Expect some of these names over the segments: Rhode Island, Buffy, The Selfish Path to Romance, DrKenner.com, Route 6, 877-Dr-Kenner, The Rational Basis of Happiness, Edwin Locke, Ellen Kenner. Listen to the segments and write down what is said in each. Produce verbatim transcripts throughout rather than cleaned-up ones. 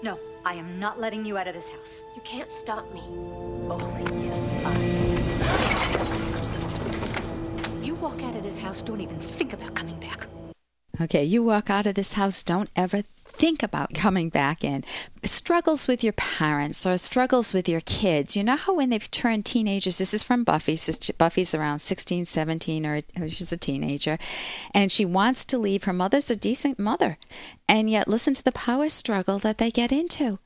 No, I am not letting you out of this house. You can't stop me. Oh, yes, I... You walk out of this house, don't even think about coming back. Okay, you walk out of this house, don't ever think about coming back in. Struggles with your parents or struggles with your kids. You know how when they turn teenagers, this is from Buffy. So Buffy's around sixteen, seventeen, or she's a teenager, and she wants to leave. Her mother's a decent mother, and yet listen to the power struggle that they get into.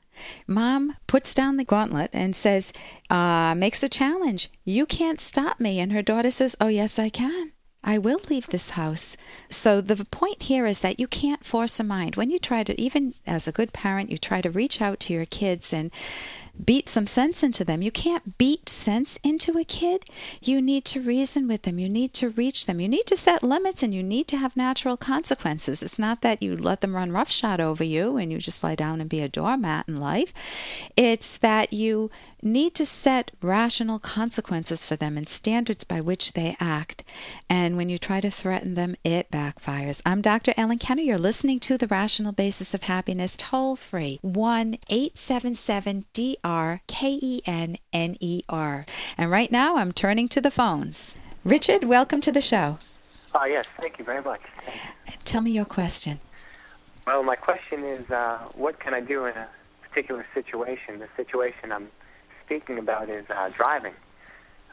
Mom puts down the gauntlet and says, uh, makes a challenge. You can't stop me. And her daughter says, oh, yes, I can. I will leave this house. So the point here is that you can't force a mind. When you try to, even as a good parent, you try to reach out to your kids and beat some sense into them. You can't beat sense into a kid. You need to reason with them. You need to reach them. You need to set limits, and you need to have natural consequences. It's not that you let them run roughshod over you and you just lie down and be a doormat in life. It's that you need to set rational consequences for them and standards by which they act. And when you try to threaten them, it backfires. I'm Doctor Ellen Kenner. You're listening to The Rational Basis of Happiness, toll free, one eight seven seven D R K E N N E R. And right now I'm turning to the phones. Richard, welcome to the show. Oh, yes, thank you very much. You. Tell me your question. Well, my question is, uh, what can I do in a particular situation? The situation I'm speaking about is uh, driving,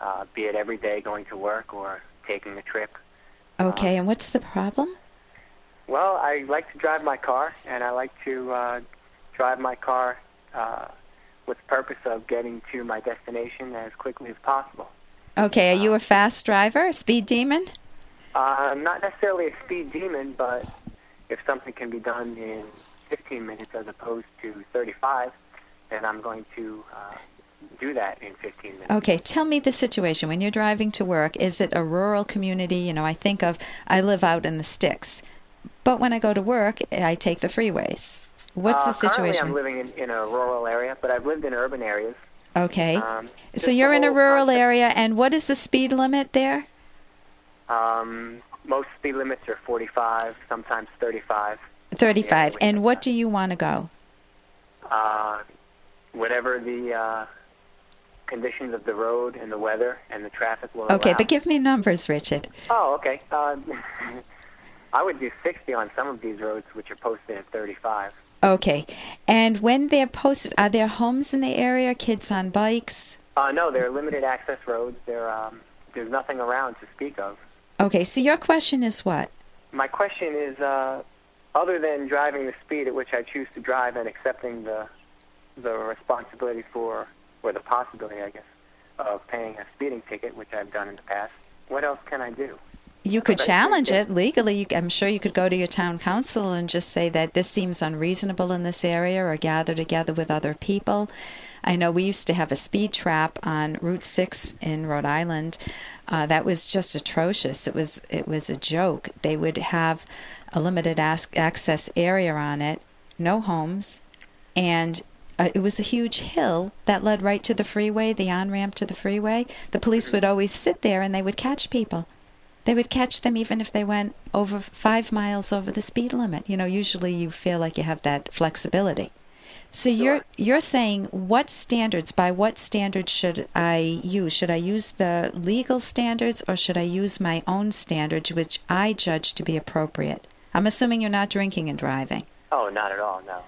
uh, be it every day going to work or taking a trip. Okay, uh, and what's the problem? Well, I like to drive my car, and I like to uh, drive my car uh, with the purpose of getting to my destination as quickly as possible. Okay, are you a fast driver, a speed demon? Uh, not necessarily a speed demon, but if something can be done in fifteen minutes as opposed to thirty-five, then I'm going to uh, do that in fifteen minutes. Okay, tell me the situation. When you're driving to work, is it a rural community? You know, I think of, I live out in the sticks, but when I go to work, I take the freeways. What's the situation? Uh, currently I'm living in, in a rural area, but I've lived in urban areas. Okay. Um, so you're in a rural concept. area, and what is the speed limit there? Um, most speed limits are forty-five, sometimes thirty-five. thirty-five. Yeah, and what that. do you want to go? Uh, whatever the uh, conditions of the road and the weather and the traffic will Okay, allow. But give me numbers, Richard. Oh, okay. Uh, I would do sixty on some of these roads, which are posted at thirty-five. Okay. And when they're posted, are there homes in the area, kids on bikes? Uh, no, they're limited access roads. They're, um, there's nothing around to speak of. Okay, so your question is what? My question is, uh, other than driving the speed at which I choose to drive and accepting the the responsibility for, or the possibility, I guess, of paying a speeding ticket, which I've done in the past, what else can I do? You could challenge it legally. You, I'm sure you could go to your town council and just say that this seems unreasonable in this area, or gather together with other people. I know we used to have a speed trap on Route six in Rhode Island. Uh, that was just atrocious. It was it was a joke. They would have a limited ask, access area on it, no homes, and Uh, it was a huge hill that led right to the freeway, the on-ramp to the freeway. The police would always sit there, and they would catch people. They would catch them even if they went over five miles over the speed limit. You know, usually you feel like you have that flexibility. So sure. you're you're saying what standards, by what standards should I use? Should I use the legal standards, or should I use my own standards, which I judge to be appropriate? I'm assuming you're not drinking and driving. Oh, not at all, no.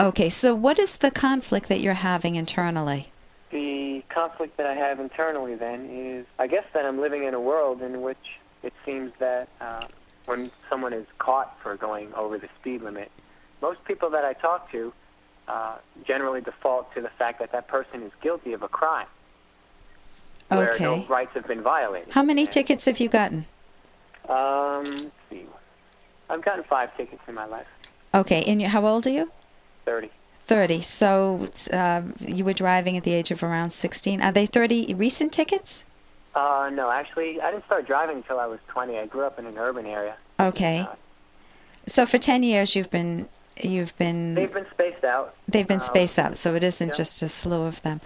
Okay, so what is the conflict that you're having internally? The conflict that I have internally, then, is I guess that I'm living in a world in which it seems that uh, when someone is caught for going over the speed limit, most people that I talk to uh, generally default to the fact that that person is guilty of a crime, where okay. no rights have been violated. How many and, tickets have you gotten? Um, let's see. I've gotten five tickets in my life. Okay, and how old are you? Thirty. Thirty. So uh, you were driving at the age of around sixteen. Are they thirty recent tickets? Uh, no, actually, I didn't start driving until I was twenty. I grew up in an urban area. Okay. Uh, so for ten years, you've been you've been. They've been spaced out. They've been um, spaced out, so it isn't yeah. just a slew of them.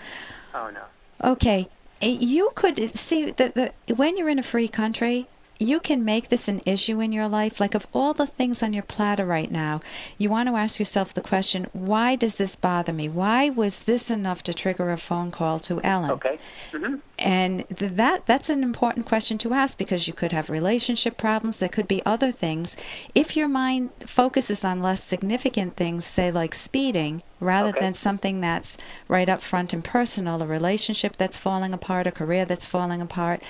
Oh no. Okay, you could see that when you're in a free country, you can make this an issue in your life. Like, of all the things on your platter right now, you want to ask yourself the question, why does this bother me? Why was this enough to trigger a phone call to Ellen? Okay. Mm-hmm. And th- that that's an important question to ask, because you could have relationship problems. There could be other things. If your mind focuses on less significant things, say like speeding, rather okay. than something that's right up front and personal, a relationship that's falling apart, a career that's falling apart,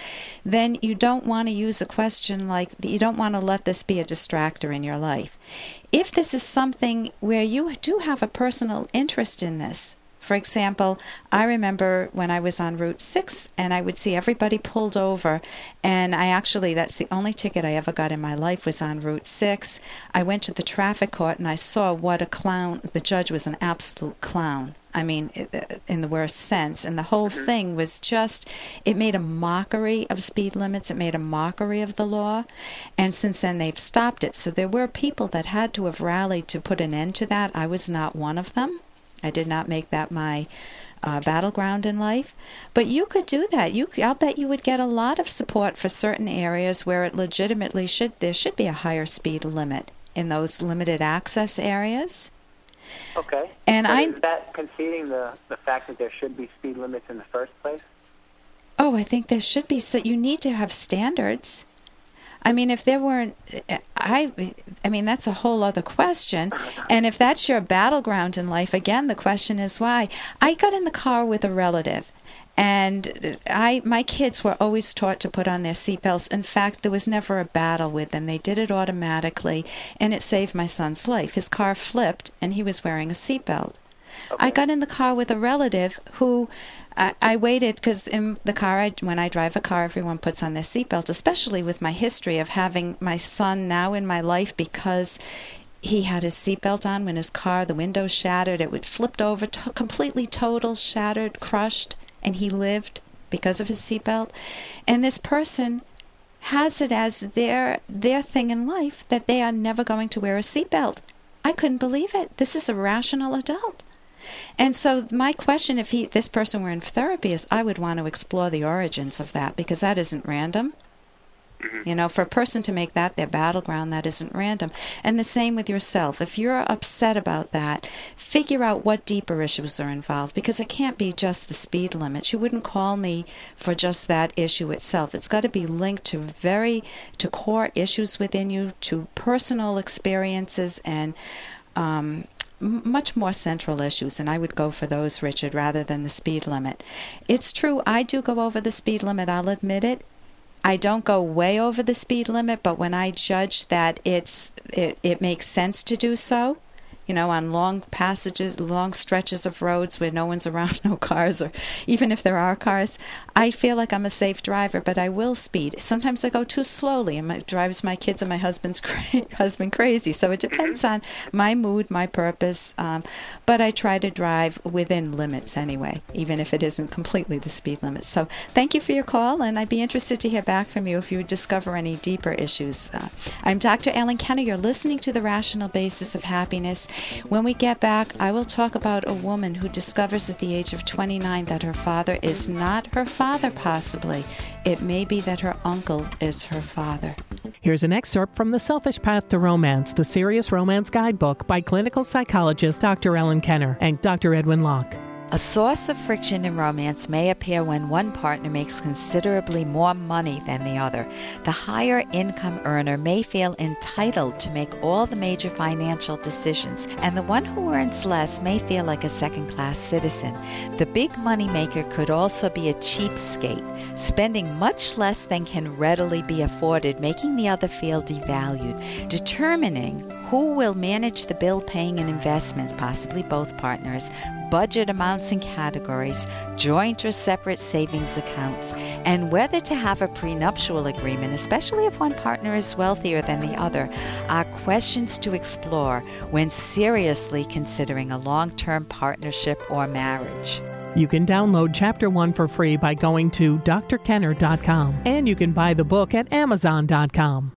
then you don't want to use a question like, you don't want to let this be a distractor in your life. If this is something where you do have a personal interest in this, for example, I remember when I was on Route six and I would see everybody pulled over, and I actually, that's the only ticket I ever got in my life was on Route six. I went to the traffic court and I saw what a clown, the judge was an absolute clown. I mean, in the worst sense. And the whole thing was just, it made a mockery of speed limits. It made a mockery of the law. And since then, they've stopped it. So there were people that had to have rallied to put an end to that. I was not one of them. I did not make that my uh, battleground in life. But you could do that. You, I'll bet you would get a lot of support for certain areas where it legitimately should, there should be a higher speed limit in those limited access areas. Okay. And I, is that conceding the, the fact that there should be speed limits in the first place? Oh, I think there should be. So you need to have standards. I mean, if there weren't, I, I mean, that's a whole other question. And if that's your battleground in life, again, the question is why. I got in the car with a relative. And I, my kids were always taught to put on their seatbelts. In fact, there was never a battle with them. They did it automatically, and it saved my son's life. His car flipped, and he was wearing a seatbelt. Okay. I got in the car with a relative who I, I waited, because in the car, I, when I drive a car, everyone puts on their seatbelt, especially with my history of having my son now in my life because he had his seatbelt on when his car, the window shattered, it would flipped over, to, completely total, shattered, crushed. And he lived because of his seatbelt. And this person has it as their their thing in life that they are never going to wear a seatbelt. I couldn't believe it. This is a rational adult. And so my question, if he this person were in therapy, is I would want to explore the origins of that, because that isn't random. You know, for a person to make that their battleground, that isn't random. And the same with yourself. If you're upset about that, figure out what deeper issues are involved, because it can't be just the speed limit. You wouldn't call me for just that issue itself. It's got to be linked to very, to core issues within you, to personal experiences, and um, much more central issues. And I would go for those, Richard, rather than the speed limit. It's true, I do go over the speed limit, I'll admit it. I don't go way over the speed limit, but when I judge that it's it, it makes sense to do so, you know, on long passages, long stretches of roads where no one's around, no cars, or even if there are cars, I feel like I'm a safe driver, but I will speed. Sometimes I go too slowly, and it drives my kids and my husband's cra- husband crazy. So it depends on my mood, my purpose, um, but I try to drive within limits anyway, even if it isn't completely the speed limit. So thank you for your call, and I'd be interested to hear back from you if you discover any deeper issues. Uh, I'm Doctor Ellen Kenner. You're listening to The Rational Basis of Happiness. When we get back, I will talk about a woman who discovers at the age of twenty-nine that her father is not her father, possibly. It may be that her uncle is her father. Here's an excerpt from The Selfish Path to Romance, the Serious Romance Guidebook by clinical psychologist Doctor Ellen Kenner and Doctor Edwin Locke. A source of friction in romance may appear when one partner makes considerably more money than the other. The higher income earner may feel entitled to make all the major financial decisions, and the one who earns less may feel like a second-class citizen. The big moneymaker could also be a cheapskate, spending much less than can readily be afforded, making the other feel devalued. Determining who will manage the bill-paying and investments, possibly both partners, budget amounts and categories, joint or separate savings accounts, and whether to have a prenuptial agreement, especially if one partner is wealthier than the other, are questions to explore when seriously considering a long-term partnership or marriage. You can download Chapter one for free by going to Dr Kenner dot com, and you can buy the book at Amazon dot com.